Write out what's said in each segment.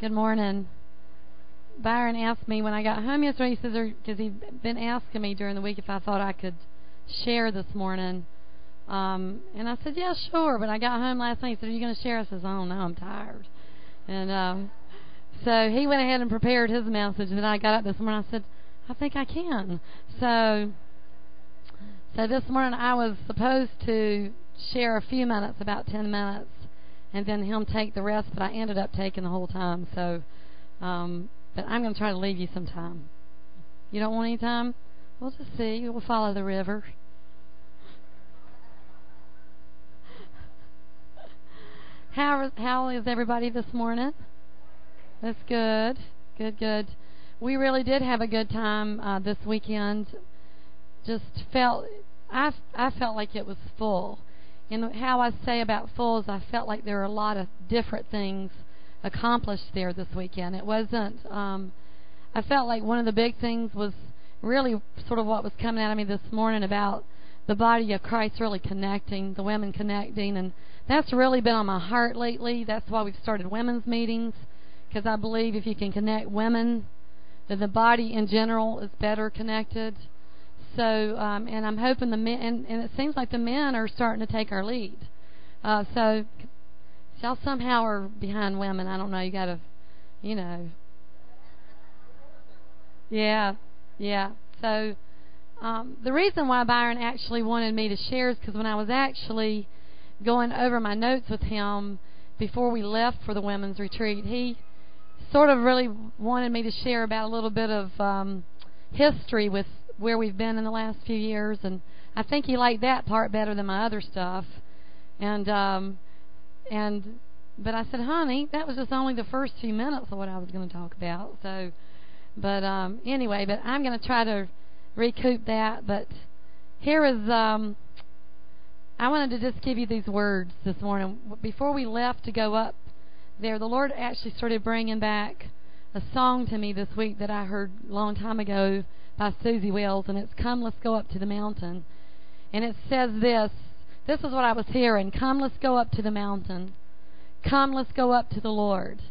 Good morning. Byron asked me when I got home yesterday, he says, because he'd been asking me during the week if I thought I could share this morning. And I said, yeah, sure. But I got home last night. He said, are you going to share? I said, oh, no, I'm tired. And so he went ahead and prepared his message. Then I got up this morning. I said, I think I can. So this morning I was supposed to share a few minutes, about 10 minutes, and then him take the rest. But I ended up taking the whole time. So, but I'm going to try to leave you some time. You don't want any time? We'll just see. We'll follow the river. How is everybody this morning? That's good. Good. We really did have a good time this weekend. I felt like it was full. And how I say about full is I felt like there were a lot of different things accomplished there this weekend. It wasn't, I felt like one of the big things was really sort of what was coming out of me this morning about the body of Christ really connecting, the women connecting, and that's really been on my heart lately. That's why we've started women's meetings, because I believe if you can connect women, then the body in general is better connected. So, and I'm hoping the men, and it seems like the men are starting to take our lead. So, y'all somehow are behind women. I don't know. You got to, you know. Yeah. So. The reason why Byron actually wanted me to share is because when I was actually going over my notes with him before we left for the women's retreat, he sort of really wanted me to share about a little bit of history with where we've been in the last few years, and I think he liked that part better than my other stuff. But I said, honey, that was just only the first few minutes of what I was going to talk about. So, but I'm going to try to recoup that, but here is I wanted to just give you these words this morning. Before we left to go up there, the Lord actually started bringing back a song to me this week that I heard a long time ago by Susie Wills, and it's Come Let's Go Up to the Mountain. And it says this is what I was hearing: come let's go up to the mountain, come let's go up to the Lord,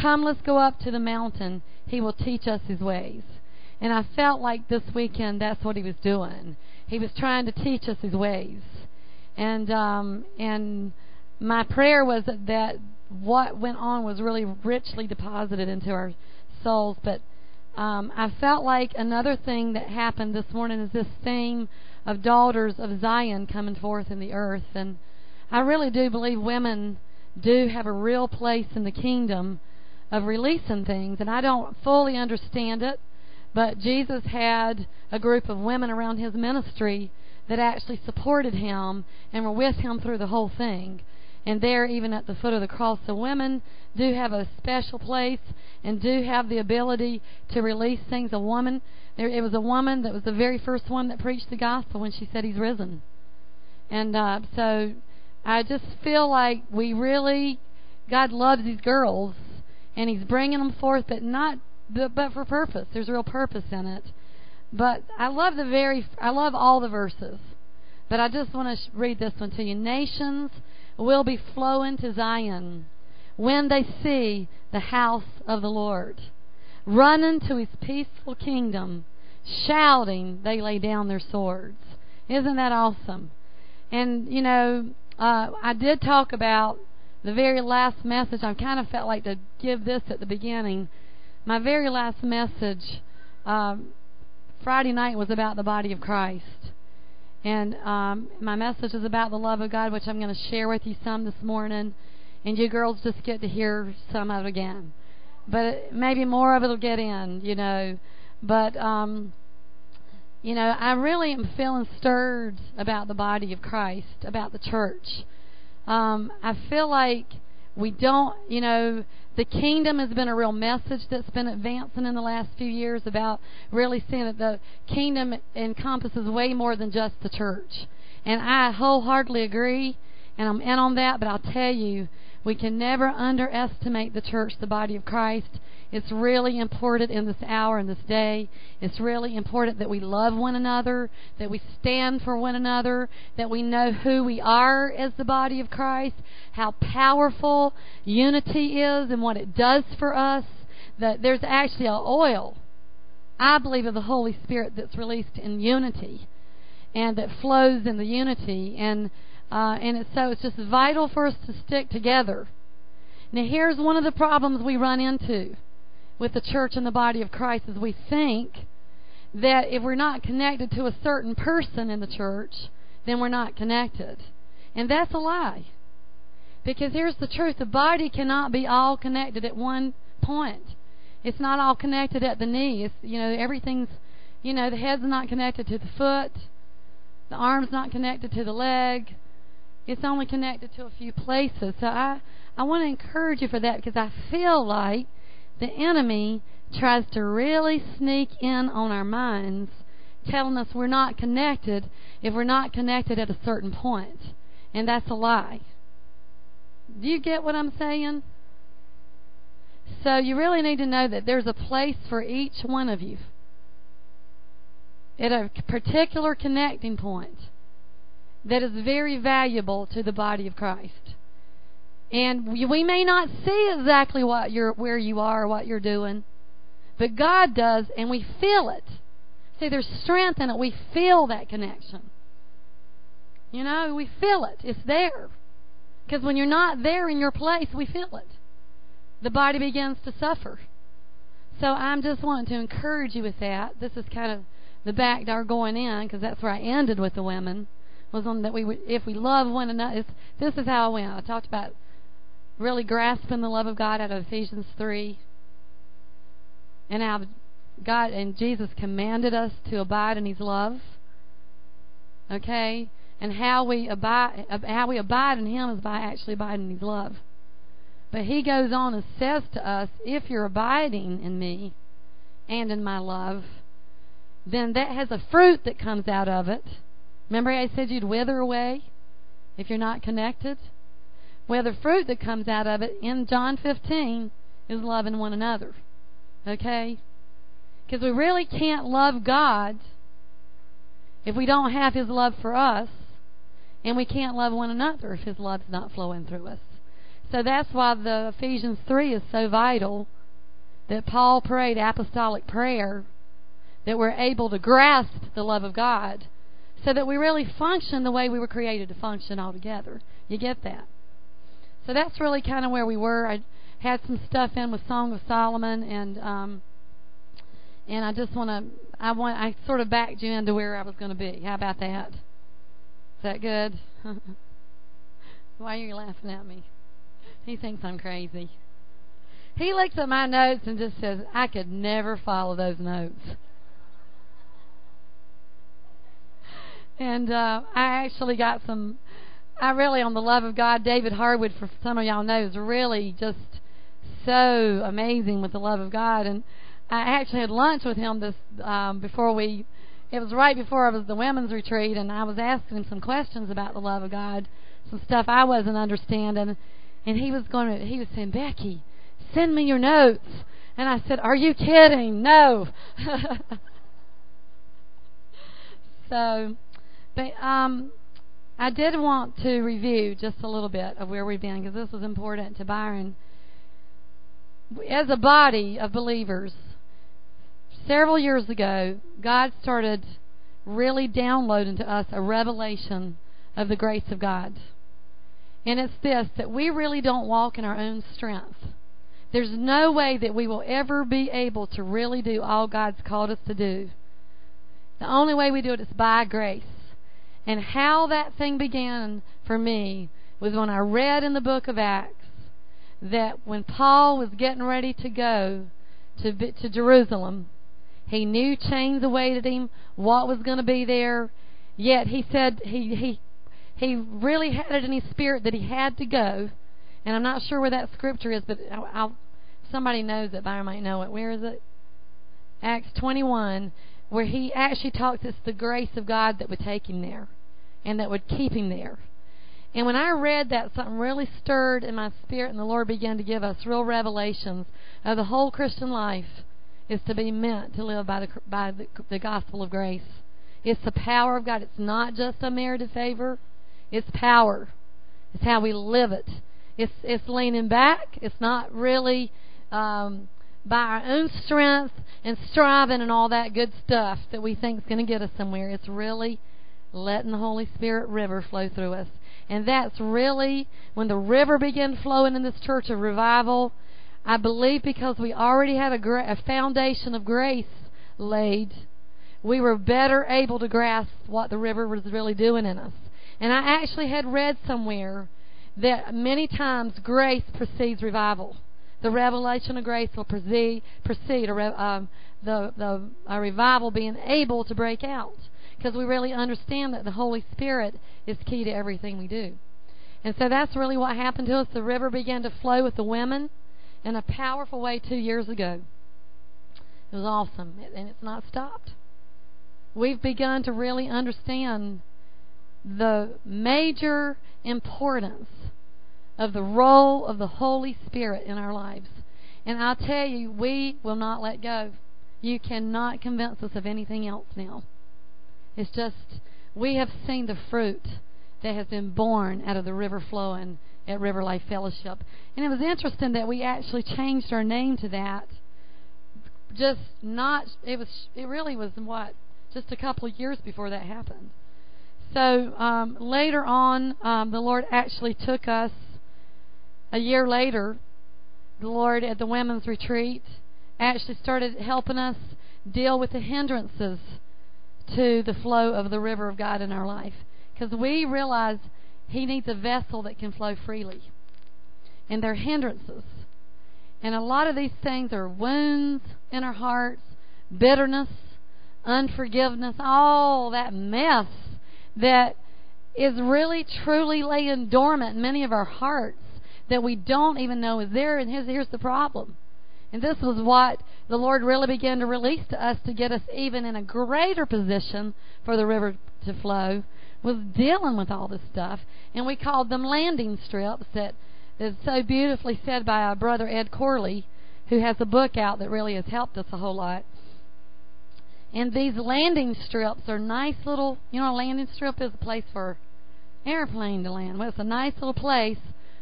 come let's go up to the mountain, He will teach us His ways. And I felt like this weekend that's what He was doing. He was trying to teach us His ways. And my prayer was that what went on was really richly deposited into our souls. But I felt like another thing that happened this morning is this theme of daughters of Zion coming forth in the earth. And I really do believe women do have a real place in the kingdom of releasing things. And I don't fully understand it. But Jesus had a group of women around His ministry that actually supported Him and were with Him through the whole thing. And there, even at the foot of the cross, the women do have a special place and do have the ability to release things. It was a woman that was the very first one that preached the gospel when she said, He's risen. And so I just feel like God loves these girls, and He's bringing them forth, but for purpose. There's real purpose in it. But I love all the verses. But I just want to read this one to you. Nations will be flowing to Zion when they see the house of the Lord, running to His peaceful kingdom, shouting they lay down their swords. Isn't that awesome? And, you know, I did talk about the very last message. I kind of felt like to give this at the beginning. My very last message Friday night was about the body of Christ. And my message is about the love of God, which I'm going to share with you some this morning. And you girls just get to hear some of it again. But maybe more of it will get in, you know. But, you know, I really am feeling stirred about the body of Christ, about the church. I feel like we don't, you know, the kingdom has been a real message that's been advancing in the last few years about really seeing that the kingdom encompasses way more than just the church. And I wholeheartedly agree, and I'm in on that, but I'll tell you, we can never underestimate the church, the body of Christ, It's really important in this hour and this day. It's really important that we love one another, that we stand for one another, that we know who we are as the body of Christ, how powerful unity is and what it does for us. That there's actually an oil, I believe, of the Holy Spirit that's released in unity and that flows in the unity. And so it's just vital for us to stick together. Now, here's one of the problems we run into with the church and the body of Christ is we think that if we're not connected to a certain person in the church, then we're not connected. And that's a lie. Because here's the truth. The body cannot be all connected at one point. It's not all connected at the knee. It's, everything's, the head's not connected to the foot. The arm's not connected to the leg. It's only connected to a few places. So I want to encourage you for that, because I feel like the enemy tries to really sneak in on our minds, telling us we're not connected if we're not connected at a certain point. And that's a lie. Do you get what I'm saying? So you really need to know that there's a place for each one of you at a particular connecting point that is very valuable to the body of Christ. And we may not see exactly where you are, what you're doing, but God does, and we feel it. See, there's strength in it. We feel that connection. We feel it. It's there. Because when you're not there in your place, we feel it. The body begins to suffer. So I'm just wanting to encourage you with that. This is kind of the back door going in, because that's where I ended with the women, was on that we would, if we love one another. This is how I went. I talked about really grasping the love of God out of Ephesians 3. And how God and Jesus commanded us to abide in His love. Okay? And how we abide in Him is by actually abiding in His love. But He goes on and says to us, if you're abiding in Me and in My love, then that has a fruit that comes out of it. Remember I said you'd wither away if you're not connected? Well, the fruit that comes out of it in John 15 is loving one another. Okay? Because we really can't love God if we don't have His love for us, and we can't love one another if His love's not flowing through us. So that's why the Ephesians 3 is so vital, that Paul prayed apostolic prayer, that we're able to grasp the love of God so that we really function the way we were created to function altogether. You get that? So that's really kind of where we were. I had some stuff in with Song of Solomon, and I just I sort of backed you into where I was going to be. How about that? Is that good? Why are you laughing at me? He thinks I'm crazy. He looks at my notes and just says, I could never follow those notes. And I actually got some... I really, on the love of God, David Harwood, for some of y'all know, is really just so amazing with the love of God. And I actually had lunch with him this before we... It was right before the women's retreat, and I was asking him some questions about the love of God, some stuff I wasn't understanding. And he was saying, Becky, send me your notes. And I said, are you kidding? No. So... But I did want to review just a little bit of where we've been, because this was important to Byron. As a body of believers, several years ago, God started really downloading to us a revelation of the grace of God. And it's this, that we really don't walk in our own strength. There's no way that we will ever be able to really do all God's called us to do. The only way we do it is by grace. And how that thing began for me was when I read in the book of Acts that when Paul was getting ready to go to Jerusalem, he knew chains awaited him, what was going to be there, yet he said he really had it in his spirit that he had to go. And I'm not sure where that scripture is, but somebody knows it, Byron might know it. Where is it? Acts 21, where he actually talks, it's the grace of God that would take him there and that would keep him there. And when I read that, something really stirred in my spirit, and the Lord began to give us real revelations of the whole Christian life is to be meant to live by the gospel of grace. It's the power of God. It's not just a merited favor. It's power. It's how we live it. It's leaning back. It's not really by our own strength and striving and all that good stuff that we think is going to get us somewhere. It's really letting the Holy Spirit river flow through us. And that's really when the river began flowing in this church of revival. I believe because we already had a foundation of grace laid, we were better able to grasp what the river was really doing in us. And I actually had read somewhere that many times grace precedes revival. The revelation of grace will precede a revival being able to break out, because we really understand that the Holy Spirit is key to everything we do. And so that's really what happened to us. The river began to flow with the women in a powerful way 2 years ago. It was awesome, and it's not stopped. We've begun to really understand the major importance of the role of the Holy Spirit in our lives. And I'll tell you, we will not let go. You cannot convince us of anything else now. It's just, we have seen the fruit that has been born out of the river flowing at River Life Fellowship. And it was interesting that we actually changed our name to that. Just not, it really was what? Just a couple of years before that happened. So later on, the Lord actually took us, a year later, the Lord at the women's retreat actually started helping us deal with the hindrances to the flow of the river of God in our life. Because we realize He needs a vessel that can flow freely. And they're hindrances. And a lot of these things are wounds in our hearts, bitterness, unforgiveness, all that mess that is really truly laying dormant in many of our hearts that we don't even know is there, and here's the problem. And this was what the Lord really began to release to us to get us even in a greater position for the river to flow, was dealing with all this stuff. And we called them landing strips, that is so beautifully said by our brother Ed Corley, who has a book out that really has helped us a whole lot. And these landing strips are nice little, a landing strip is a place for airplane to land. Well, it's a nice little place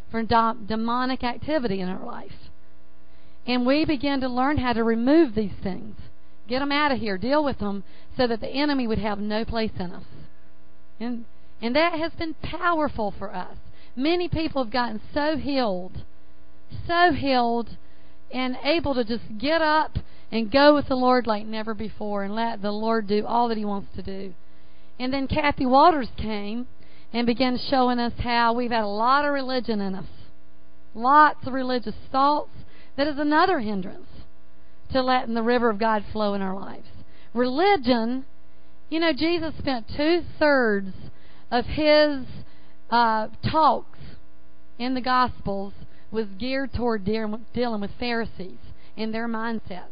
for demonic activity in our life. And we began to learn how to remove these things, get them out of here, deal with them, so that the enemy would have no place in us. And that has been powerful for us. Many people have gotten so healed, and able to just get up and go with the Lord like never before, and let the Lord do all that He wants to do. And then Kathy Waters came and began showing us how we've had a lot of religion in us, lots of religious thoughts. That is another hindrance to letting the river of God flow in our lives. Religion, Jesus spent 2/3 of His talks in the Gospels was geared toward dealing with Pharisees and their mindsets.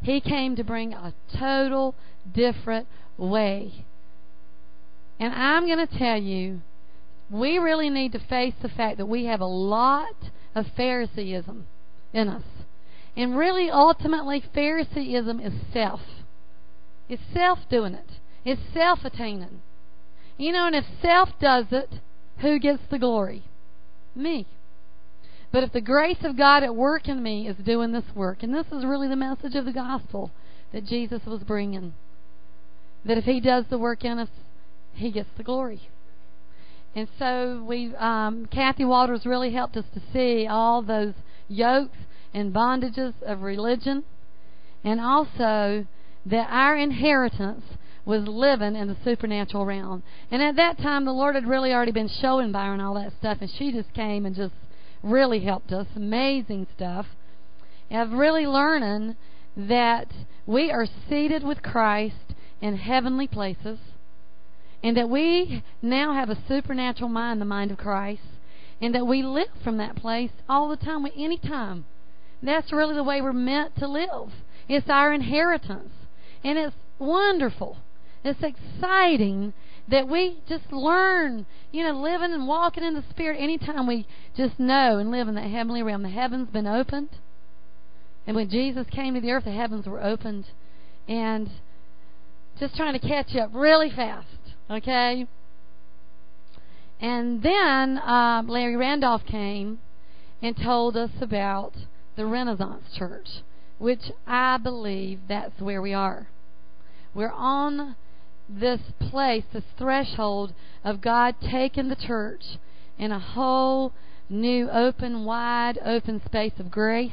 He came to bring a total different way. And I'm going to tell you, we really need to face the fact that we have a lot of Phariseeism in us. And really, ultimately, Phariseeism is self. It's self doing it. It's self attaining. And if self does it, who gets the glory? Me. But if the grace of God at work in me is doing this work, and this is really the message of the gospel that Jesus was bringing, that if He does the work in us, He gets the glory. And so we, Kathy Waters really helped us to see all those yokes and bondages of religion, and also that our inheritance was living in the supernatural realm. And at that time, the Lord had really already been showing Byron all that stuff, and she just came and just really helped us. Amazing stuff. And really learning that we are seated with Christ in heavenly places, and that we now have a supernatural mind, the mind of Christ, and that we live from that place all the time, any time. That's really the way we're meant to live. It's our inheritance. And it's wonderful. It's exciting that we just learn, living and walking in the Spirit. Anytime we just know and live in that heavenly realm, the heavens been opened. And when Jesus came to the earth, the heavens were opened. And just trying to catch up really fast, okay? And then Larry Randolph came and told us about the Renaissance Church, which I believe that's where we are. We're on this place, this threshold of God taking the church in a whole new open, wide open space of grace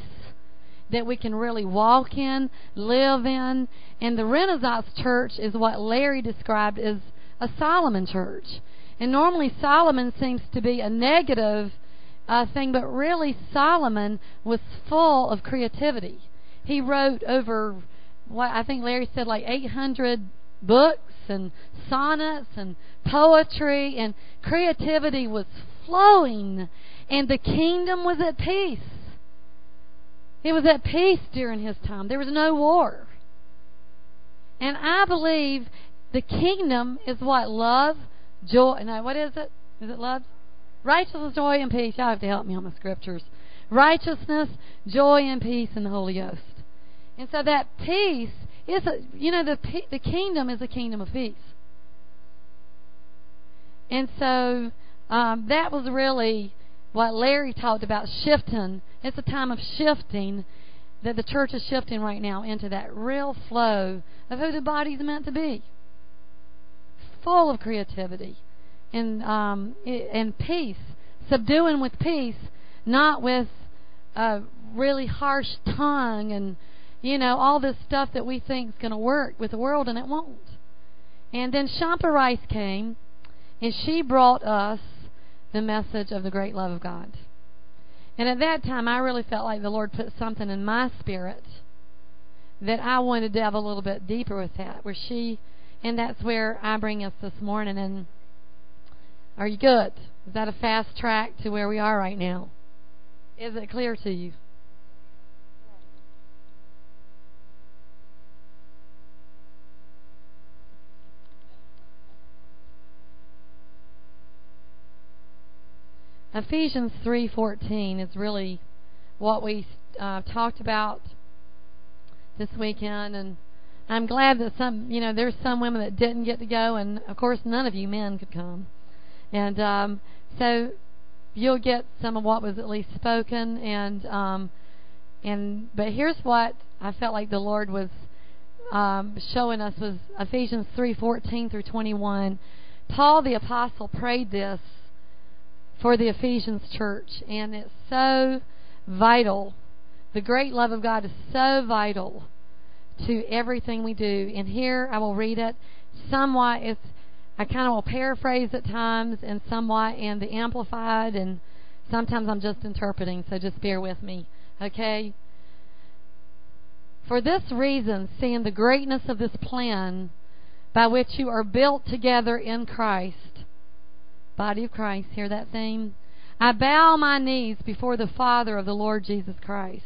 that we can really walk in, live in. And the Renaissance Church is what Larry described as a Solomon church. And normally Solomon seems to be a negative thing, but really Solomon was full of creativity. He wrote over, what I think Larry said, like 800 books and sonnets and poetry, and creativity was flowing, and the kingdom was at peace. It was at peace during his time. There was no war. And I believe the kingdom is what? Love, joy. No, what is it? Is it love? Righteousness, joy, and peace. Y'all have to help me on the scriptures. Righteousness, joy, and peace in the Holy Ghost. And so that peace is, the kingdom is a kingdom of peace. And so that was really what Larry talked about, shifting. It's a time of shifting, that the church is shifting right now into that real flow of who the body is meant to be. Full of creativity and peace. Subduing with peace, not with a really harsh tongue and all this stuff that we think is going to work with the world, and it won't. And then Shampa Rice came, and she brought us the message of the great love of God. And at that time, I really felt like the Lord put something in my spirit that I wanted to delve a little bit deeper with that. And that's where I bring us this morning. And are you good? Is that a fast track to where we are right now? Is it clear to you? Ephesians 3:14 is really what we talked about this weekend, and I'm glad that there's some women that didn't get to go, and of course none of you men could come, and so you'll get some of what was at least spoken, and but here's what I felt like the Lord was showing us was Ephesians 3:14 through 21. Paul the apostle prayed this for the Ephesians church, and it's so vital. The great love of God is so vital to everything we do. And here I will read it somewhat. I kind of will paraphrase at times, and somewhat in the Amplified, and sometimes I'm just interpreting, so just bear with me, okay? For this reason, seeing the greatness of this plan by which you are built together in Christ, body of Christ, hear that theme? I bow my knees before the Father of the Lord Jesus Christ,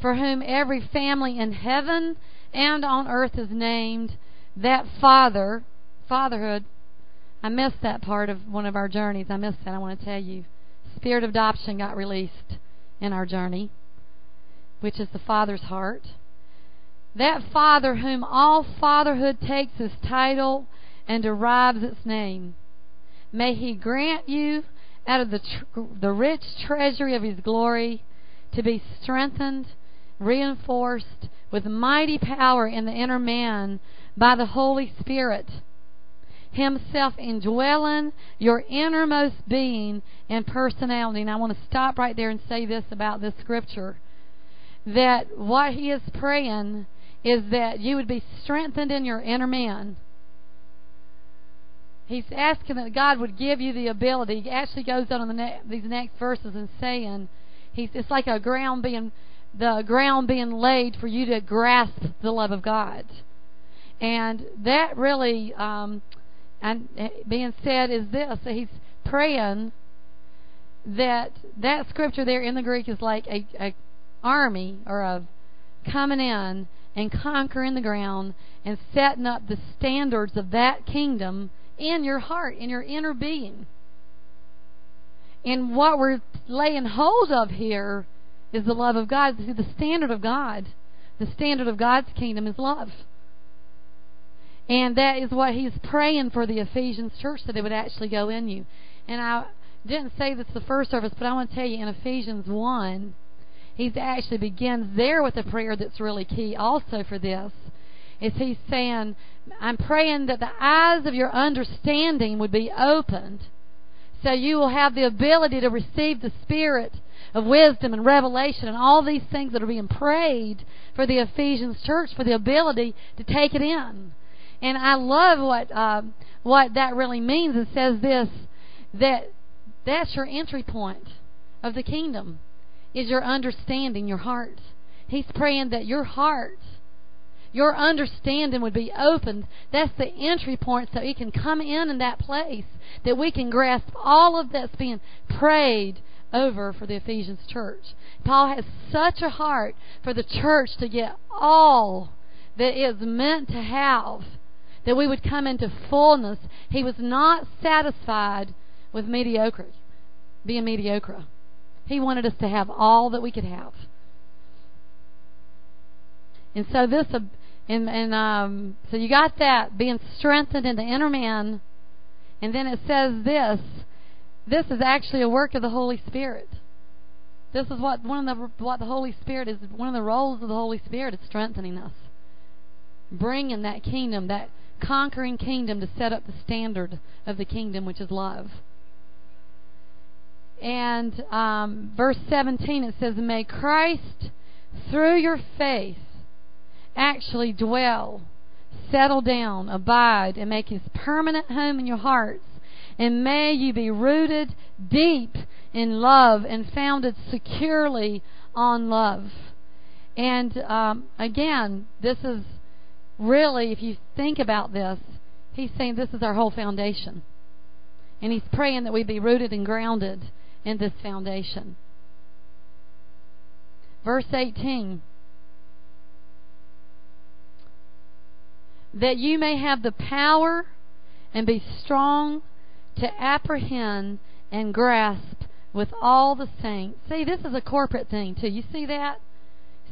for whom every family in heaven and on earth is named. That fatherhood, I missed that part of one of our journeys. I missed that. I want to tell you. Spirit of adoption got released in our journey, which is the Father's heart. That Father whom all fatherhood takes its title and derives its name. May He grant you out of the rich treasury of His glory to be strengthened, reinforced with mighty power in the inner man by the Holy Spirit, Himself indwelling your innermost being and personality. And I want to stop right there and say this about this scripture, that what he is praying is that you would be strengthened in your inner man. He's asking that God would give you the ability. He actually goes on in these next verses and saying, it's like the ground being laid for you to grasp the love of God. And that really, being said, is this. He's praying that scripture there in the Greek is like a army, or a coming in and conquering the ground and setting up the standards of that kingdom in your heart, in your inner being. And what we're laying hold of here is the love of God. See, the standard of God, the standard of God's kingdom is love. And that is what he's praying for the Ephesians church, that it would actually go in you. And I didn't say this the first service, but I want to tell you in Ephesians 1, he actually begins there with a prayer that's really key also for this. Is he's saying, I'm praying that the eyes of your understanding would be opened so you will have the ability to receive the Spirit of wisdom and revelation and all these things that are being prayed for the Ephesians church, for the ability to take it in. And I love what that really means. It says this, that's your entry point of the kingdom, is your understanding, your heart. He's praying that your heart, your understanding would be opened. That's the entry point, so it can come in that place, that we can grasp all of that's being prayed over for the Ephesians church. Paul has such a heart for the church to get all that is meant to have, that we would come into fullness. He was not satisfied with mediocrity, being mediocre. He wanted us to have all that we could have. And so this, so you got that, being strengthened in the inner man, and then it says this. This is actually a work of the Holy Spirit. This is what the Holy Spirit is. One of the roles of the Holy Spirit is strengthening us, bringing that kingdom, that conquering kingdom, to set up the standard of the kingdom, which is love. And verse 17, it says, may Christ through your faith actually dwell, settle down, abide, and make his permanent home in your hearts. And may you be rooted deep in love and founded securely on love. And again, this is really, if you think about this, he's saying this is our whole foundation. And he's praying that we be rooted and grounded in this foundation. Verse 18. That you may have the power and be strong to apprehend and grasp with all the saints. See, this is a corporate thing too. You see that?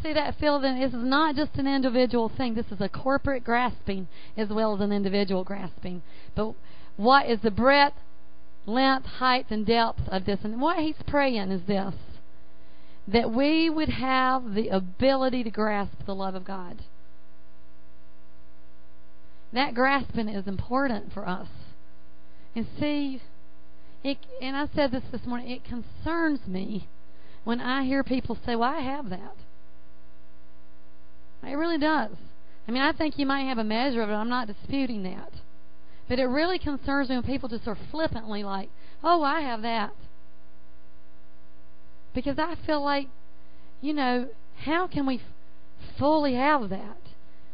See that feeling? This is not just an individual thing. This is a corporate grasping as well as an individual grasping. But what is the breadth, length, height, and depth of this? And what he's praying is this, that we would have the ability to grasp the love of God. That grasping is important for us. And see, and I said this morning, it concerns me when I hear people say, well, I have that. It really does. I mean, I think you might have a measure of it. I'm not disputing that. But it really concerns me when people just are flippantly like, oh, I have that. Because I feel like, how can we fully have that?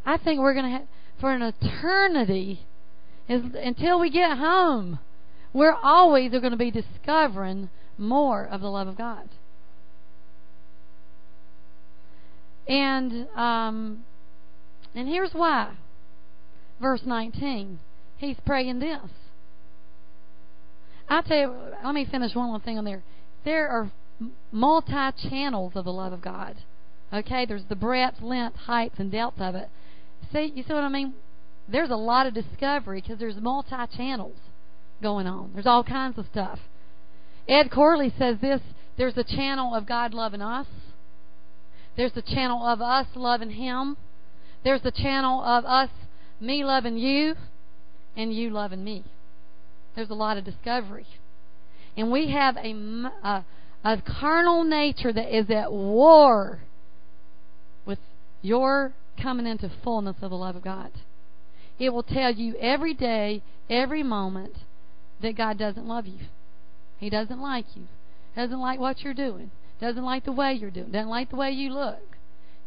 I think we're going to have, for an eternity, until we get home, we're always going to be discovering more of the love of God. And and here's why. Verse 19, he's praying this. I tell you, let me finish one more thing on there. There are multi-channels of the love of God. Okay, there's the breadth, length, height, and depth of it. See, you see what I mean? There's a lot of discovery because there's multi-channels going on. There's all kinds of stuff. Ed Corley says this, there's a channel of God loving us. There's the channel of us loving him. There's the channel of us, me loving you, and you loving me. There's a lot of discovery. And we have a carnal nature that is at war with your coming into fullness of the love of God. It will tell you every day, every moment, that God doesn't love you. He doesn't like you. Doesn't like what you're doing. Doesn't like the way you're doing. Doesn't like the way you look.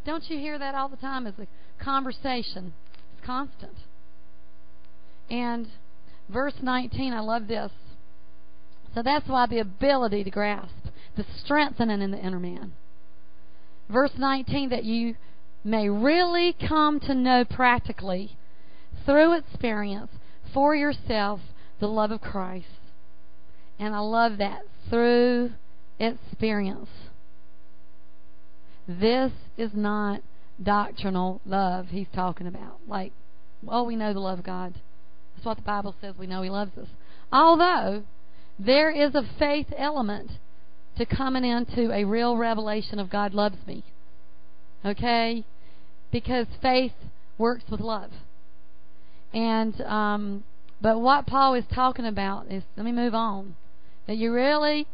Don't you hear that all the time as a conversation? It's constant. And verse 19, I love this. So that's why the ability to grasp, the strengthening in the inner man. Verse 19, that you may really come to know practically, through experience, for yourself, the love of Christ. And I love that through experience. This is not doctrinal love he's talking about. Like, well, we know the love of God. That's what the Bible says. We know he loves us. Although, there is a faith element to coming into a real revelation of God loves me. Okay? Because faith works with love. And, but what Paul is talking about is, let me move on, that you really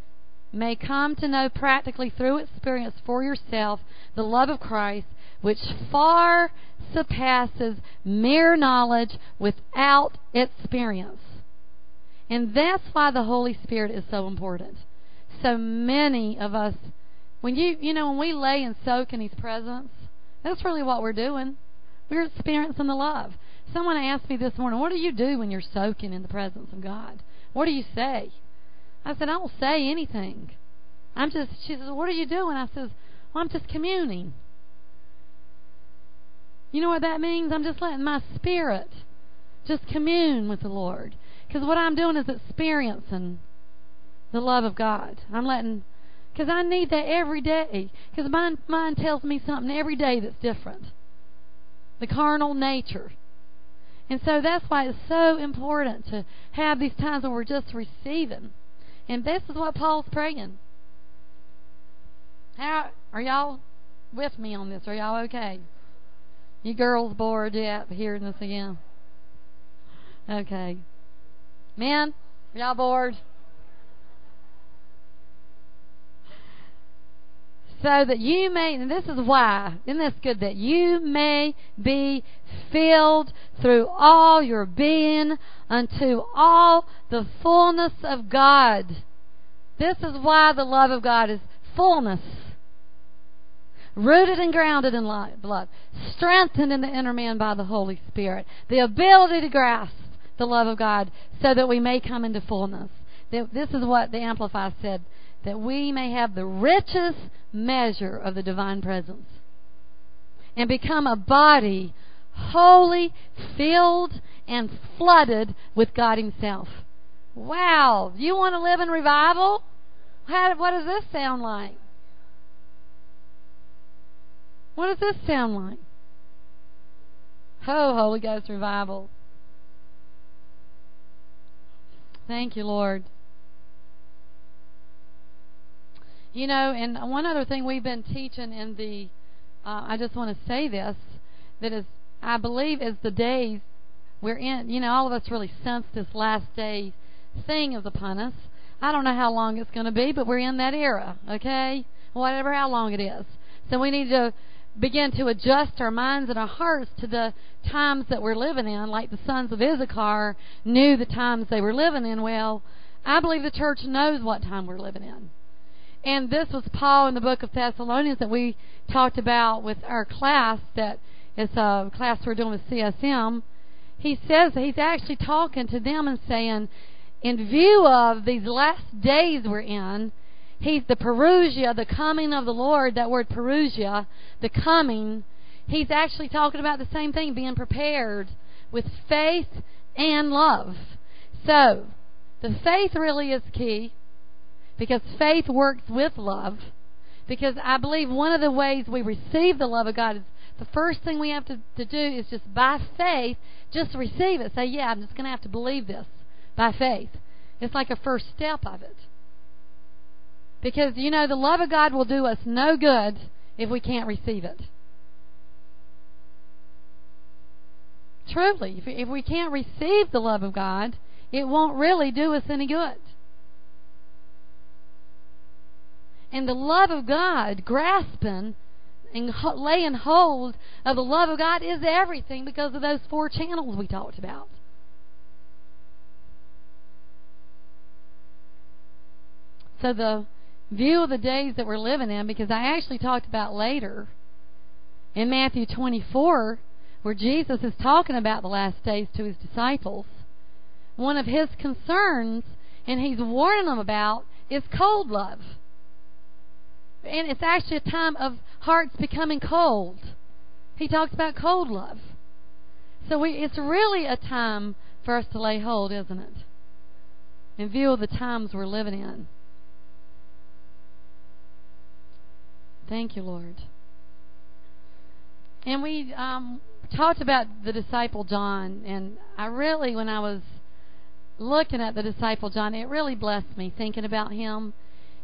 may come to know practically through experience for yourself the love of Christ, which far surpasses mere knowledge without experience. And that's why the Holy Spirit is so important. So many of us, when when we lay and soak in His presence, that's really what we're doing. We're experiencing the love. Someone asked me this morning, what do you do when you're soaking in the presence of God? What do you say? I said, I don't say anything. She says, what are you doing? I says, well, I'm just communing. You know what that means? I'm just letting my spirit just commune with the Lord. Because what I'm doing is experiencing the love of God. Because I need that every day. Because my mind tells me something every day that's different. The carnal nature. And so that's why it's so important to have these times where we're just receiving. And this is what Paul's praying. How are y'all with me on this? Are y'all okay? You girls bored yet hearing this again? Okay. Men, are y'all bored? So that you may, and this is why, isn't this good, that you may be filled through all your being unto all the fullness of God. This is why the love of God is fullness. Rooted and grounded in love. Strengthened in the inner man by the Holy Spirit. The ability to grasp the love of God so that we may come into fullness. This is what the Amplified said, that we may have the richest measure of the divine presence and become a body wholly filled and flooded with God Himself. Wow! You want to live in revival? What does this sound like? What does this sound like? Oh, Holy Ghost revival. Thank you, Lord. You know, and one other thing we've been teaching in the, I just want to say this, that is, I believe as the days we're in, all of us really sense this last day thing is upon us. I don't know how long it's going to be, but we're in that era, okay? Whatever how long it is. So we need to begin to adjust our minds and our hearts to the times that we're living in, like the sons of Issachar knew the times they were living in. Well, I believe the church knows what time we're living in. And this was Paul in the book of Thessalonians that we talked about with our class, that it's a class we're doing with CSM. He says that he's actually talking to them and saying, in view of these last days we're in, he's the parousia, the coming of the Lord, that word parousia, the coming. He's actually talking about the same thing, being prepared with faith and love. So, the faith really is key, because faith works with love. Because I believe one of the ways we receive the love of God is the first thing we have to do is just by faith, just receive it. Say, yeah, I'm just going to have to believe this by faith. It's like a first step of it. Because, the love of God will do us no good if we can't receive it. Truly, if we can't receive the love of God, it won't really do us any good. And the love of God, grasping and laying hold of the love of God is everything because of those 4 channels we talked about. So the view of the days that we're living in, because I actually talked about later in Matthew 24 where Jesus is talking about the last days to His disciples. One of His concerns, and He's warning them about, is cold love. And it's actually a time of hearts becoming cold. He talks about cold love. So it's really a time for us to lay hold, isn't it? in view of the times we're living in. Thank you, Lord. And we talked about the disciple John, and I really, when I was looking at the disciple John, it really blessed me thinking about him.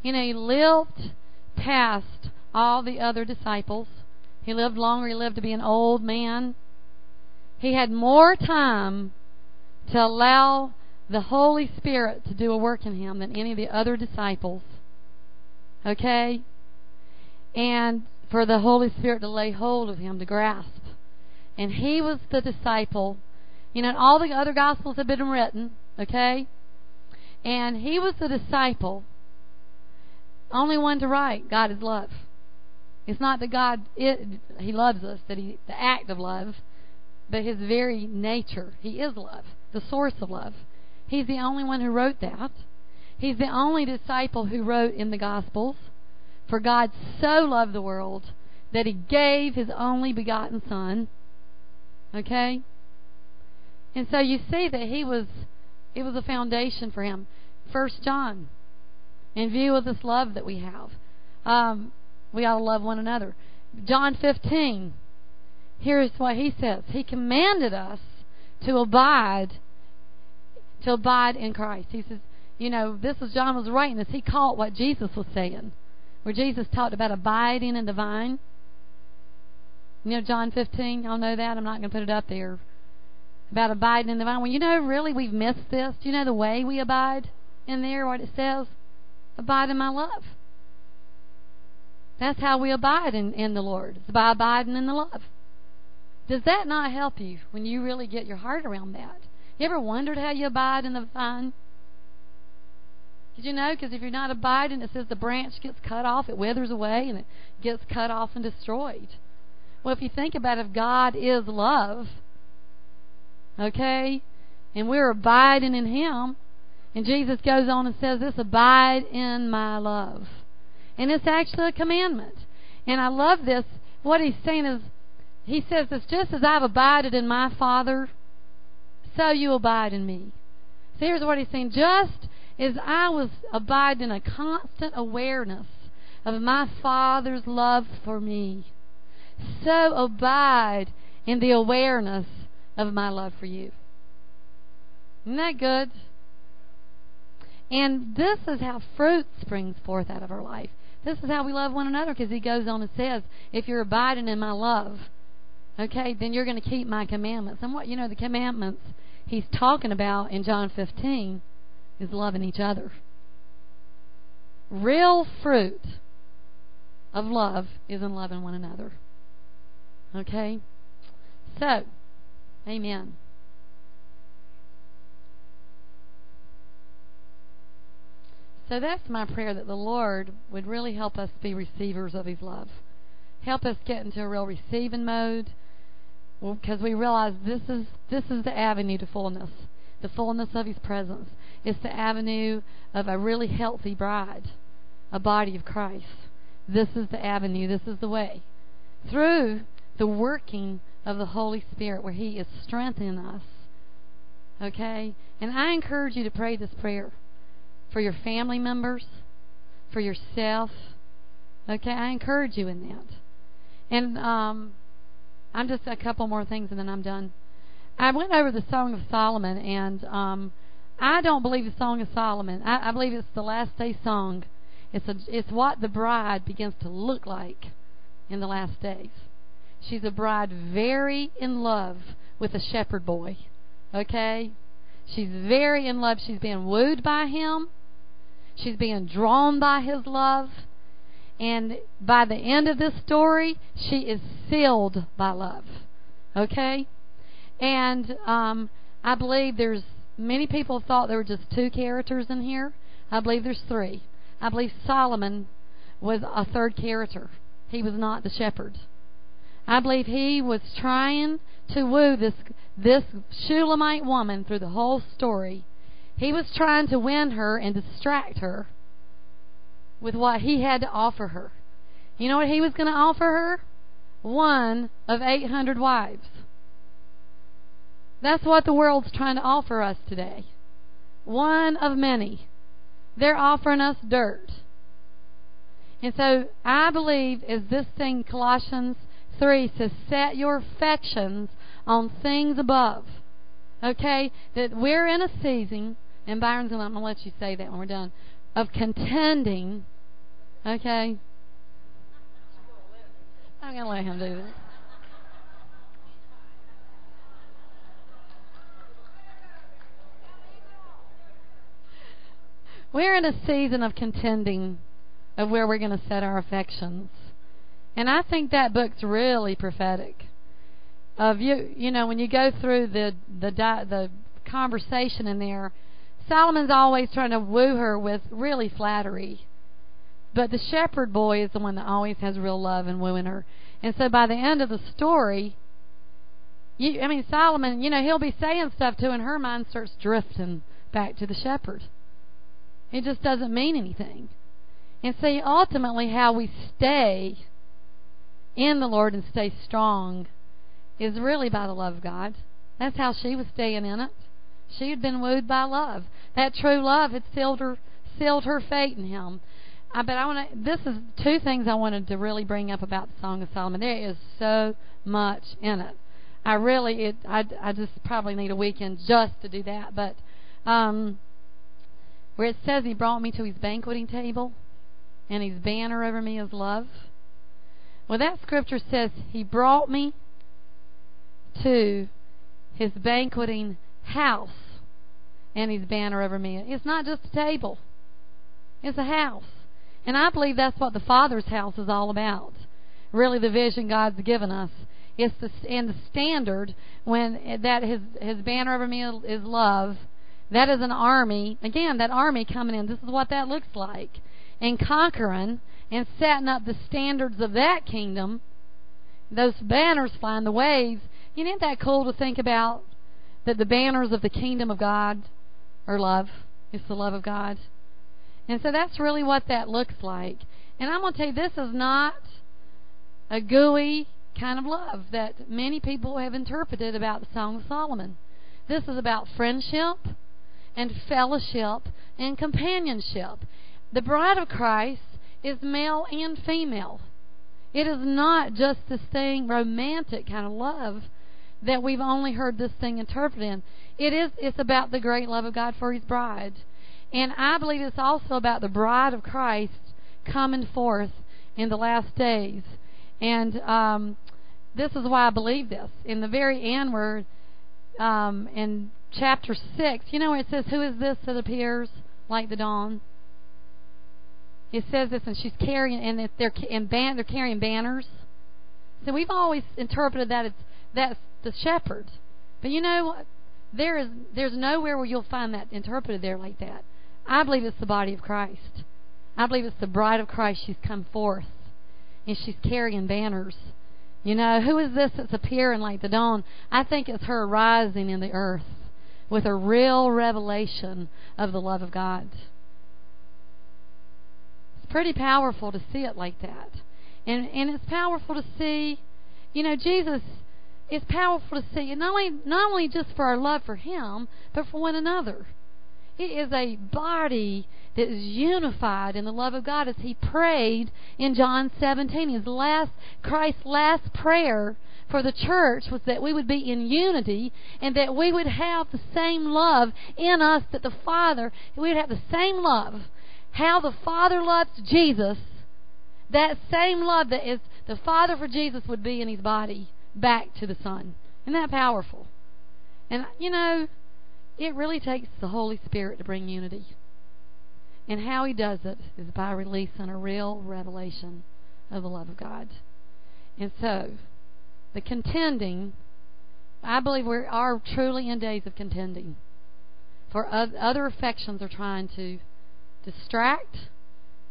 You know, he lived past all the other disciples. He lived longer. He lived to be an old man. He had more time to allow the Holy Spirit to do a work in him than any of the other disciples. Okay? And for the Holy Spirit to lay hold of him, to grasp. And he was the disciple. You know, and all the other Gospels have been written, okay? And he was the disciple, only one to write, God is love. It's not that He loves us, the act of love, but His very nature. He is love, the source of love. He's the only one who wrote that. He's the only disciple who wrote in the Gospels. For God so loved the world that He gave His only begotten Son. Okay? And so you see that it was a foundation for Him. 1 John, in view of this love that we have, we ought to love one another. John 15, here's what He says. He commanded us to abide in Christ. He says, you know, this is John was writing this. He caught what Jesus was saying, where Jesus talked about abiding in the vine. You know, John 15, y'all know that. I'm not going to put it up there. About abiding in the vine. Well, you know, really, we've missed this. Do you know the way we abide in there, what it says? Abide in my love. That's how we abide in the Lord. It's by abiding in the love. Does that not help you when you really get your heart around that? You ever wondered how you abide in the vine? Did you know? Because if you're not abiding, it says the branch gets cut off, it withers away, and it gets cut off and destroyed. Well, if you think about it, if God is love, okay, and we're abiding in Him, and Jesus goes on and says this, abide in my love. And it's actually a commandment. And I love this. What He's saying is, He says this, just as I've abided in my Father, so you abide in me. So here's what He's saying. Just as I was abiding in a constant awareness of my Father's love for me, so abide in the awareness of my love for you. Isn't that good? And this is how fruit springs forth out of our life. This is how we love one another, because He goes on and says, if you're abiding in my love, okay, then you're going to keep my commandments. And what, you know, the commandments He's talking about in John 15 is loving each other. Real fruit of love is in loving one another. Okay? So, amen. So that's my prayer, that the Lord would really help us be receivers of His love. Help us get into a real receiving mode, because we realize this is the avenue to fullness, the fullness of His presence. It's the avenue of a really healthy bride, a body of Christ. This is the avenue. This is the way. Through the working of the Holy Spirit, where He is strengthening us. Okay? And I encourage you to pray this prayer for your family members, for yourself. Okay? I encourage you in that. And I'm just a couple more things and then I'm done. I went over the Song of Solomon, and I don't believe the Song of Solomon. I believe it's the last day song. It's what the bride begins to look like in the last days. She's a bride very in love with a shepherd boy. Okay? She's very in love. She's being wooed by him. She's being drawn by his love. And by the end of this story, she is sealed by love. Okay? And I believe there's many people thought there were just two characters in here. I believe there's three. I believe Solomon was a third character. He was not the shepherd. I believe he was trying to woo this Shulamite woman through the whole story. He was trying to win her and distract her with what he had to offer her. You know what he was going to offer her? One of 800 wives. That's what the world's trying to offer us today. one of many. They're offering us dirt. And so I believe, as this thing, Colossians 3 says, set your affections on things above. Okay? That we're in a season, and Byron's and I'm going to let you say that when we're done, of contending. Okay? I'm going to let him do that. We're in a season of contending of where we're going to set our affections. And I think that book's really prophetic. Of you know, when you go through the conversation in there, Solomon's always trying to woo her with really flattery. But the shepherd boy is the one that always has real love and wooing her. And so by the end of the story, Solomon, he'll be saying stuff too, and her mind starts drifting back to the shepherd. It just doesn't mean anything. And see, ultimately, how we stay in the Lord and stay strong is really by the love of God. That's how she was staying in it. She had been wooed by love. That true love had sealed her fate in him. This is two things I wanted to really bring up about the Song of Solomon. There is so much in it. I just probably need a weekend just to do that. But where it says he brought me to his banqueting table and his banner over me is love. Well, that scripture says he brought me to his banqueting house and his banner over me. It's not just a table. It's a house. And I believe that's what the Father's house is all about. Really the vision God's given us. It's the standard when that his banner over me is love. That is an army. Again, that army coming in. This is what that looks like. And conquering and setting up the standards of that kingdom. Those banners flying, the waves. Isn't that cool to think about? That the banners of the kingdom of God are love. It's the love of God. And so that's really what that looks like. And I'm going to tell you, this is not a gooey kind of love that many people have interpreted about the Song of Solomon. This is about friendship and fellowship and companionship. The bride of Christ is male and female. It is not just this thing, romantic kind of love that we've only heard this thing interpreted in. It's about the great love of God for his bride. And I believe it's also about the bride of Christ coming forth in the last days. And this is why I believe this. In the very end, we're in chapter 6, where it says, who is this that appears like the dawn? It says this, and she's carrying, and they're carrying banners. So we've always interpreted that that's the shepherd. But there's nowhere where you'll find that interpreted there like that. I believe it's the body of Christ. I believe it's the bride of Christ. She's come forth, and she's carrying banners. Who is this that's appearing like the dawn? I think it's her rising in the earth with a real revelation of the love of God. It's pretty powerful to see it like that. And it's powerful to see, Jesus is powerful to see. And not only just for our love for him, but for one another. It is a body that is unified in the love of God, as he prayed in John 17. Christ's last prayer for the church was that we would be in unity and that we would have the same love in us that the Father, we would have the same love. How the Father loves Jesus, that same love that is the Father for Jesus would be in his body back to the Son. Isn't that powerful? And, it really takes the Holy Spirit to bring unity. And how he does it is by releasing a real revelation of the love of God. And so, the contending, I believe we are truly in days of contending. For other affections are trying to distract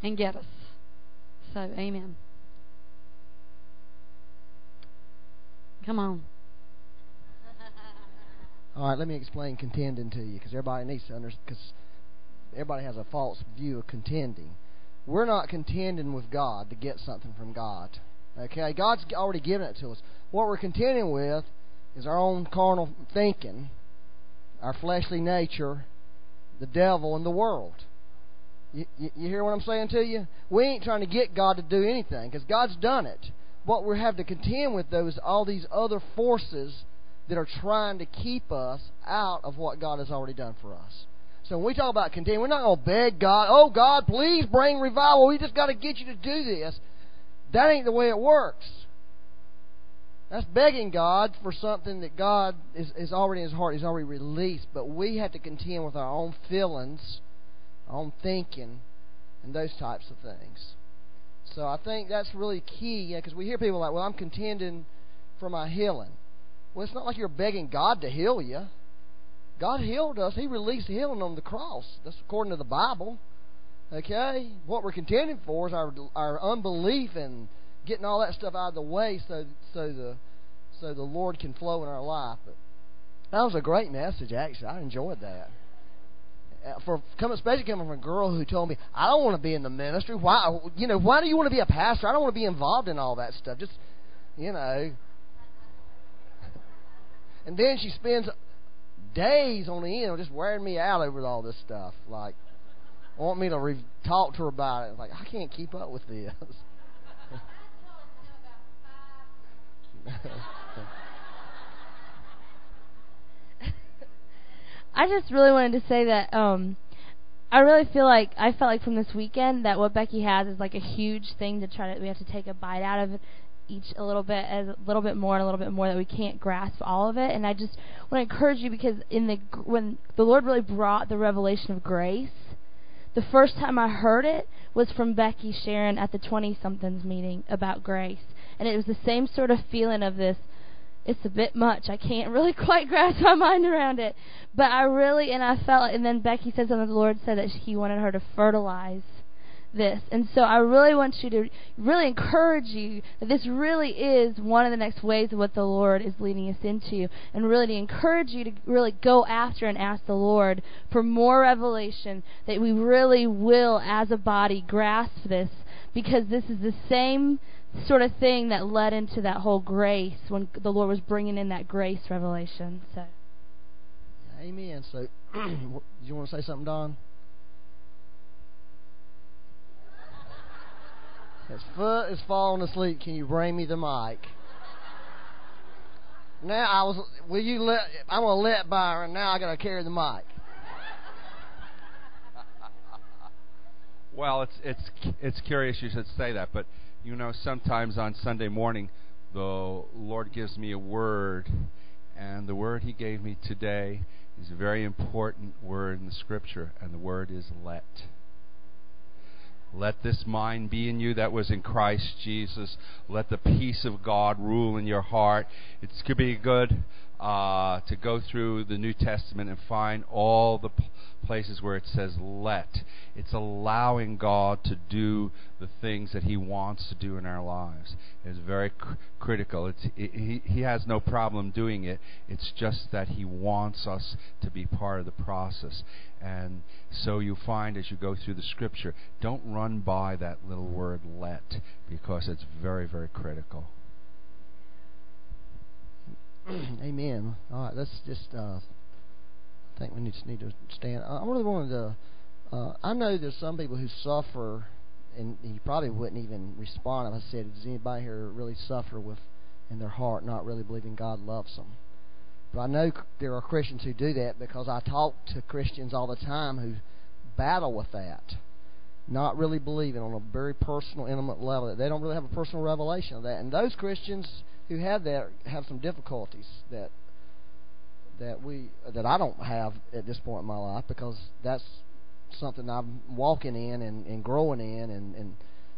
and get us. So, amen. Come on. All right, let me explain contending to you, because everybody needs to understand, because everybody has a false view of contending. We're not contending with God to get something from God. Okay? God's already given it to us. What we're contending with is our own carnal thinking, our fleshly nature, the devil, and the world. You hear what I'm saying to you? We ain't trying to get God to do anything, because God's done it. What we have to contend with, though, is all these other forces that are trying to keep us out of what God has already done for us. So when we talk about contend, we're not going to beg God, oh, God, please bring revival. We just got to get you to do this. That ain't the way it works. That's begging God for something that God is already in His heart. He's already released. But we have to contend with our own feelings, our own thinking, and those types of things. So I think that's really key, because we hear people like, well, I'm contending for my healing. Well, it's not like you're begging God to heal you. God healed us. He released healing on the cross. That's according to the Bible. Okay? What we're contending for is our unbelief and getting all that stuff out of the way so the Lord can flow in our life. But that was a great message, actually. I enjoyed that. Especially coming from a girl who told me, I don't want to be in the ministry. Why do you want to be a pastor? I don't want to be involved in all that stuff. Just, And then she spends days on the end just wearing me out over all this stuff. Like, want me to talk to her about it. Like, I can't keep up with this. I just really wanted to say that I really felt like from this weekend that what Becky has is like a huge thing to we have to take a bite out of each a little bit more that we can't grasp all of it. And I just want to encourage you, because when the Lord really brought the revelation of grace, the first time I heard it was from Becky Sharon at the 20-somethings meeting about grace. And it was the same sort of feeling of this, it's a bit much. I can't really quite grasp my mind around it. But I felt, and then Becky said something, the Lord said that He wanted her to fertilize this. And so I really want you to really encourage you that this really is one of the next ways of what the Lord is leading us into. And really to encourage you to really go after and ask the Lord for more revelation, that we really will, as a body, grasp this. Because this is the same sort of thing that led into that whole grace, when the Lord was bringing in that grace revelation. So, amen. So, do you want to say something, Don? His foot is falling asleep. Can you bring me the mic? I'm gonna let Byron. Now I gotta carry the mic. Well, it's curious you should say that, but. Sometimes on Sunday morning, the Lord gives me a word, and the word He gave me today is a very important word in the Scripture, and the word is let. Let this mind be in you that was in Christ Jesus. Let the peace of God rule in your heart. It could be good to go through the New Testament and find all the places where it says let. It's allowing God to do the things that He wants to do in our lives. It's very critical. He has no problem doing it. It's just that He wants us to be part of the process. And so you find as you go through the Scripture, don't run by that little word let, because it's very, very critical. Amen. All right, let's just... I think we just need to stand. I really wanted to. I know there's some people who suffer, and you probably wouldn't even respond if I said, "Does anybody here really suffer with, in their heart, not really believing God loves them?" But I know there are Christians who do that, because I talk to Christians all the time who battle with that, not really believing on a very personal, intimate level. That they don't really have a personal revelation of that, and those Christians who have that have some difficulties that I don't have at this point in my life, because that's something I'm walking in and growing in and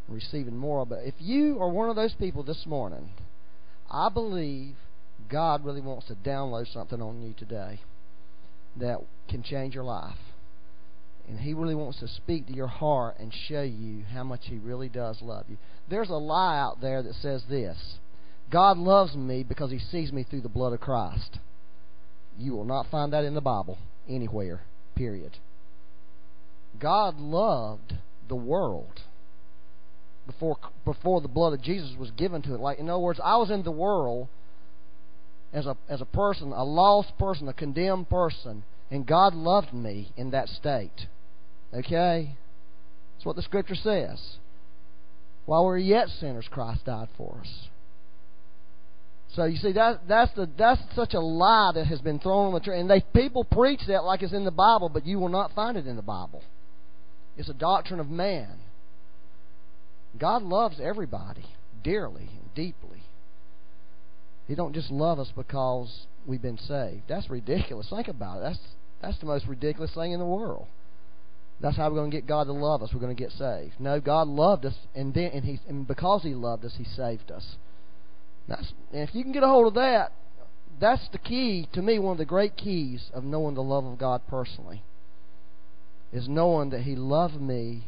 receiving more of. But if you are one of those people this morning, I believe God really wants to download something on you today that can change your life. And He really wants to speak to your heart and show you how much He really does love you. There's a lie out there that says this: God loves me because He sees me through the blood of Christ. You will not find that in the Bible anywhere, period. God loved the world before the blood of Jesus was given to it. Like, in other words, I was in the world as a person, a lost person, a condemned person, And God loved me in that state. Okay? That's what the Scripture says. While we're yet sinners, Christ died for us. So you see, that's such a lie that has been thrown on the church. And people preach that like it's in the Bible, but you will not find it in the Bible. It's a doctrine of man. God loves everybody dearly and deeply. He don't just love us because we've been saved. That's ridiculous. Think about it. That's the most ridiculous thing in the world. That's how we're going to get God to love us. We're going to get saved. No, God loved us, and because He loved us, He saved us. And if you can get a hold of that, that's the key, to me, one of the great keys of knowing the love of God personally, is knowing that He loved me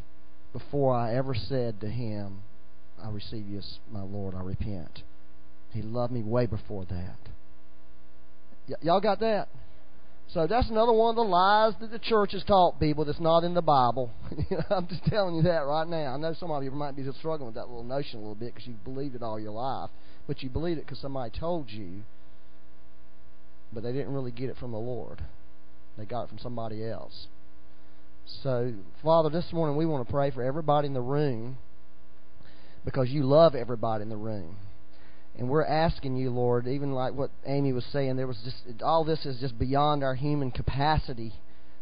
before I ever said to Him, I receive you as my Lord, I repent. He loved me way before that. Y'all got that? So that's another one of the lies that the church has taught people that's not in the Bible. I'm just telling you that right now. I know some of you might be just struggling with that little notion a little bit because you've believed it all your life. But you believed it because somebody told you, but they didn't really get it from the Lord. They got it from somebody else. So, Father, this morning we want to pray for everybody in the room because you love everybody in the room. And we're asking you, Lord, even like what Amy was saying, there was just all this is just beyond our human capacity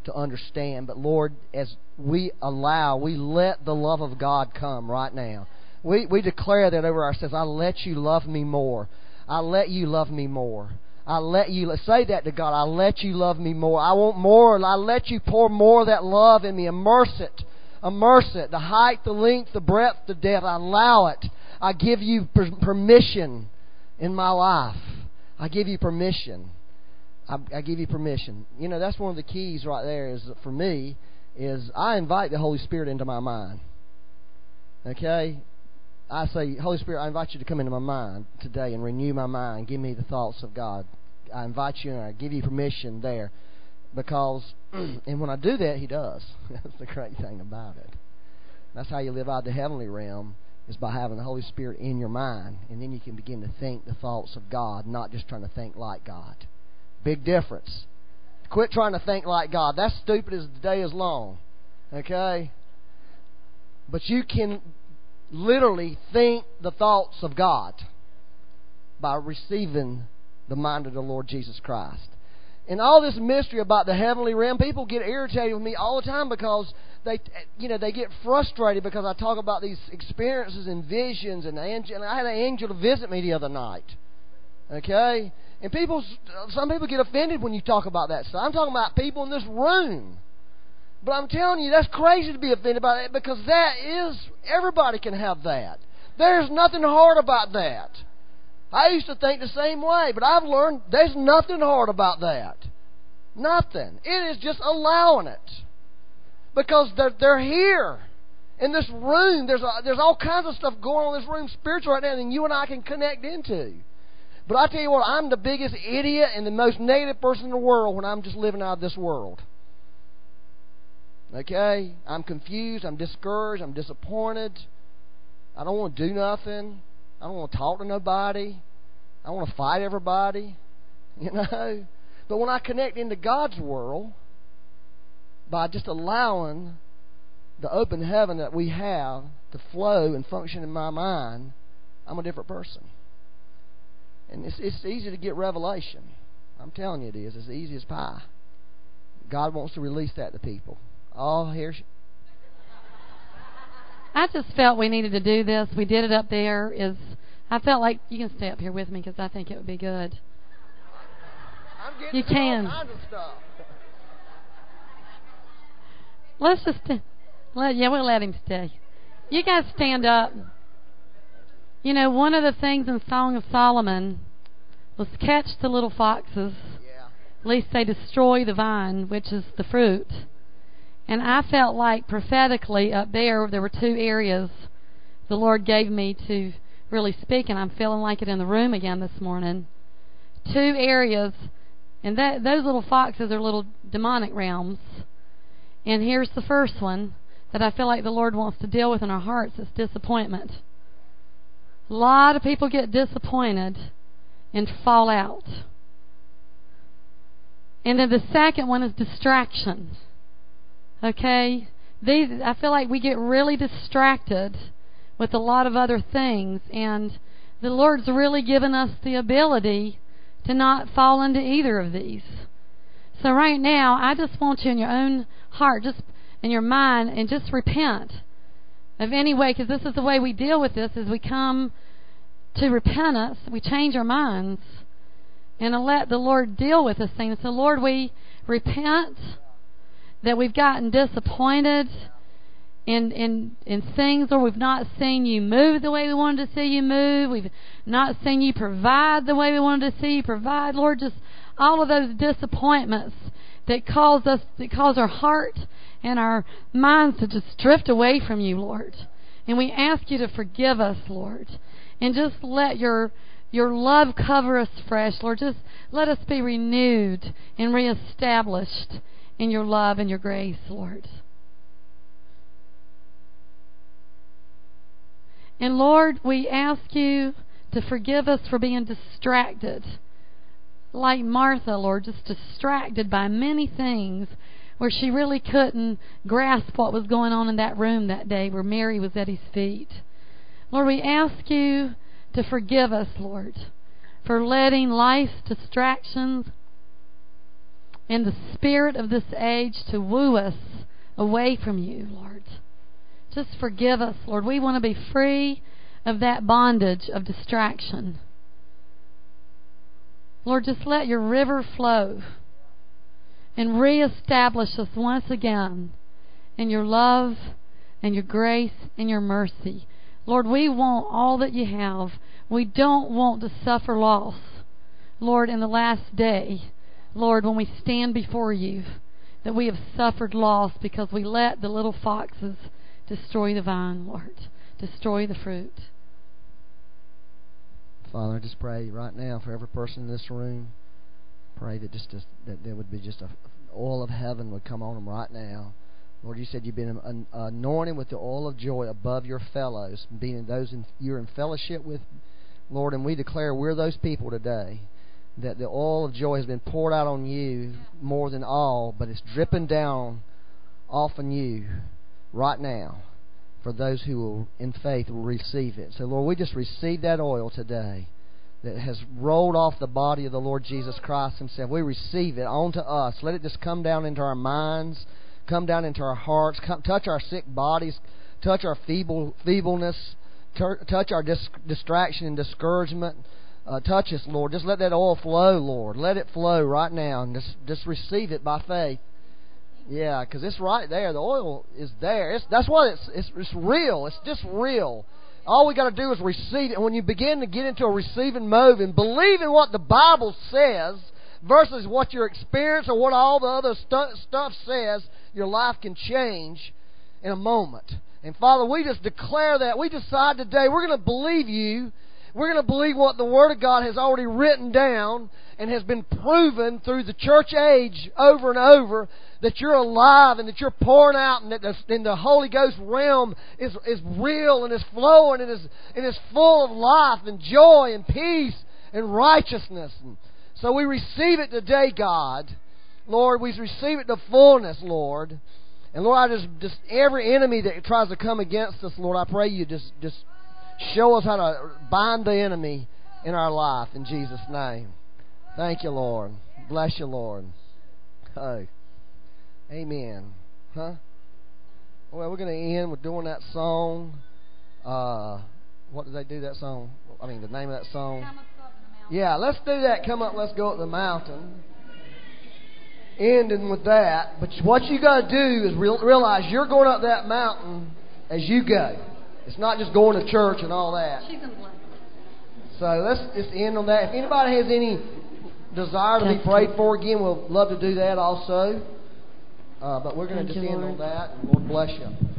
to understand. But Lord, as we let the love of God come right now. We declare that over ourselves. I let you love me more. I let you love me more. I let you say that to God. I let you love me more. I want more. I let you pour more of that love in me. Immerse it. Immerse it. The height, the length, the breadth, the depth. I allow it. I give you permission in my life. I give you permission. I give you permission. You know, that's one of the keys right there is, for me, is I invite the Holy Spirit into my mind. Okay? I say, Holy Spirit, I invite you to come into my mind today and renew my mind. Give me the thoughts of God. I invite you and I give you permission there. Because, and when I do that, He does. That's the great thing about it. That's how you live out the heavenly realm. Is by having the Holy Spirit in your mind, and then you can begin to think the thoughts of God, not just trying to think like God. Big difference. Quit trying to think like God. That's stupid as the day is long. Okay? But you can literally think the thoughts of God by receiving the mind of the Lord Jesus Christ. And all this mystery about the heavenly realm, people get irritated with me all the time because they get frustrated because I talk about these experiences and visions. And I had an angel to visit me the other night. Okay? And some people get offended when you talk about that stuff. I'm talking about people in this room. But I'm telling you, that's crazy to be offended by that because that is, everybody can have that. There's nothing hard about that. I used to think the same way, but I've learned there's nothing hard about that. Nothing. It is just allowing it. Because they're here. In this room, there's all kinds of stuff going on in this room, spiritual right now, that you and I can connect into. But I tell you what, I'm the biggest idiot and the most negative person in the world when I'm just living out of this world. Okay? I'm confused, I'm discouraged, I'm disappointed. I don't want to do nothing. I don't want to talk to nobody. I want to fight everybody. You know? But when I connect into God's world, by just allowing the open heaven that we have to flow and function in my mind, I'm a different person. And it's easy to get revelation. I'm telling you it is. It's easy as pie. God wants to release that to people. Oh, here she... I just felt we needed to do this. We did it up there. I felt like you can stay up here with me because I think it would be good. I'm getting you can. All kinds of stuff. Let's just, we'll let him stay. You guys stand up. You know, one of the things in Song of Solomon was catch the little foxes. Yeah. Lest they destroy the vine, which is the fruit. And I felt like prophetically up there were two areas the Lord gave me to really speak, and I'm feeling like it in the room again this morning. Two areas, and those little foxes are little demonic realms. And here's the first one that I feel like the Lord wants to deal with in our hearts. It's disappointment. A lot of people get disappointed and fall out. And then the second one is distractions. Okay? These, I feel like we get really distracted with a lot of other things, and the Lord's really given us the ability to not fall into either of these. So right now, I just want you in your own heart, just in your mind, and just repent of any way, because this is the way we deal with this, is we come to repentance, we change our minds, and let the Lord deal with this thing. So Lord, we repent that we've gotten disappointed in things, or we've not seen you move the way we wanted to see you move. We've not seen you provide the way we wanted to see you provide. Lord, just all of those disappointments that cause our heart and our minds to just drift away from you, Lord. And we ask you to forgive us, Lord. And just let your love cover us fresh, Lord. Just let us be renewed and reestablished in your love and your grace, Lord. And Lord, we ask you to forgive us for being distracted. Like Martha, Lord, just distracted by many things where she really couldn't grasp what was going on in that room that day where Mary was at his feet. Lord, we ask you to forgive us, Lord, for letting life's distractions and the spirit of this age to woo us away from you, Lord. Just forgive us, Lord. We want to be free of that bondage of distraction. Lord, just let your river flow and reestablish us once again in your love and your grace and your mercy. Lord, we want all that you have. We don't want to suffer loss, Lord, in the last day, Lord, when we stand before you, that we have suffered loss because we let the little foxes destroy the vine, Lord, destroy the fruit. Father, I just pray right now for every person in this room. Pray that that there would be just oil of heaven would come on them right now. Lord, you said you've been anointed with the oil of joy above your fellows, being those you're in fellowship with, Lord, and we declare we're those people today, that the oil of joy has been poured out on you more than all, but it's dripping down off on you right now for those who will, in faith, will receive it. So, Lord, we just receive that oil today that has rolled off the body of the Lord Jesus Christ himself. We receive it onto us. Let it just come down into our minds, come down into our hearts, touch our sick bodies, touch our feebleness, touch our distraction and discouragement. Touch us, Lord. Just let that oil flow, Lord. Let it flow right now, and just receive it by faith. Yeah, because it's right there. The oil is there. That's why it's real. It's just real. All we got to do is receive it. And when you begin to get into a receiving mode and believe in what the Bible says versus what your experience or what all the other stuff says, your life can change in a moment. And Father, we just declare that. We decide today we're going to believe you. We're going to believe what the Word of God has already written down and has been proven through the church age over and over, that you're alive and that you're pouring out, and that the Holy Ghost realm is real and is flowing and is full of life and joy and peace and righteousness. And so we receive it today, God. Lord, we receive it to fullness, Lord. And Lord, I just every enemy that tries to come against us, Lord, I pray you just show us how to bind the enemy in our life, in Jesus' name. Thank you, Lord. Bless you, Lord. Oh, amen. Huh? Well, we're going to end with doing that song. What did they do that song? I mean, the name of that song. Yeah, let's do that. Come up, let's go up the mountain. Ending with that. But what you got to do is realize you're going up that mountain as you go. It's not just going to church and all that. She's in black. So let's just end on that. If anybody has any desire to be prayed for again, we'll love to do that also. But we're going to just end on that. And Lord bless you.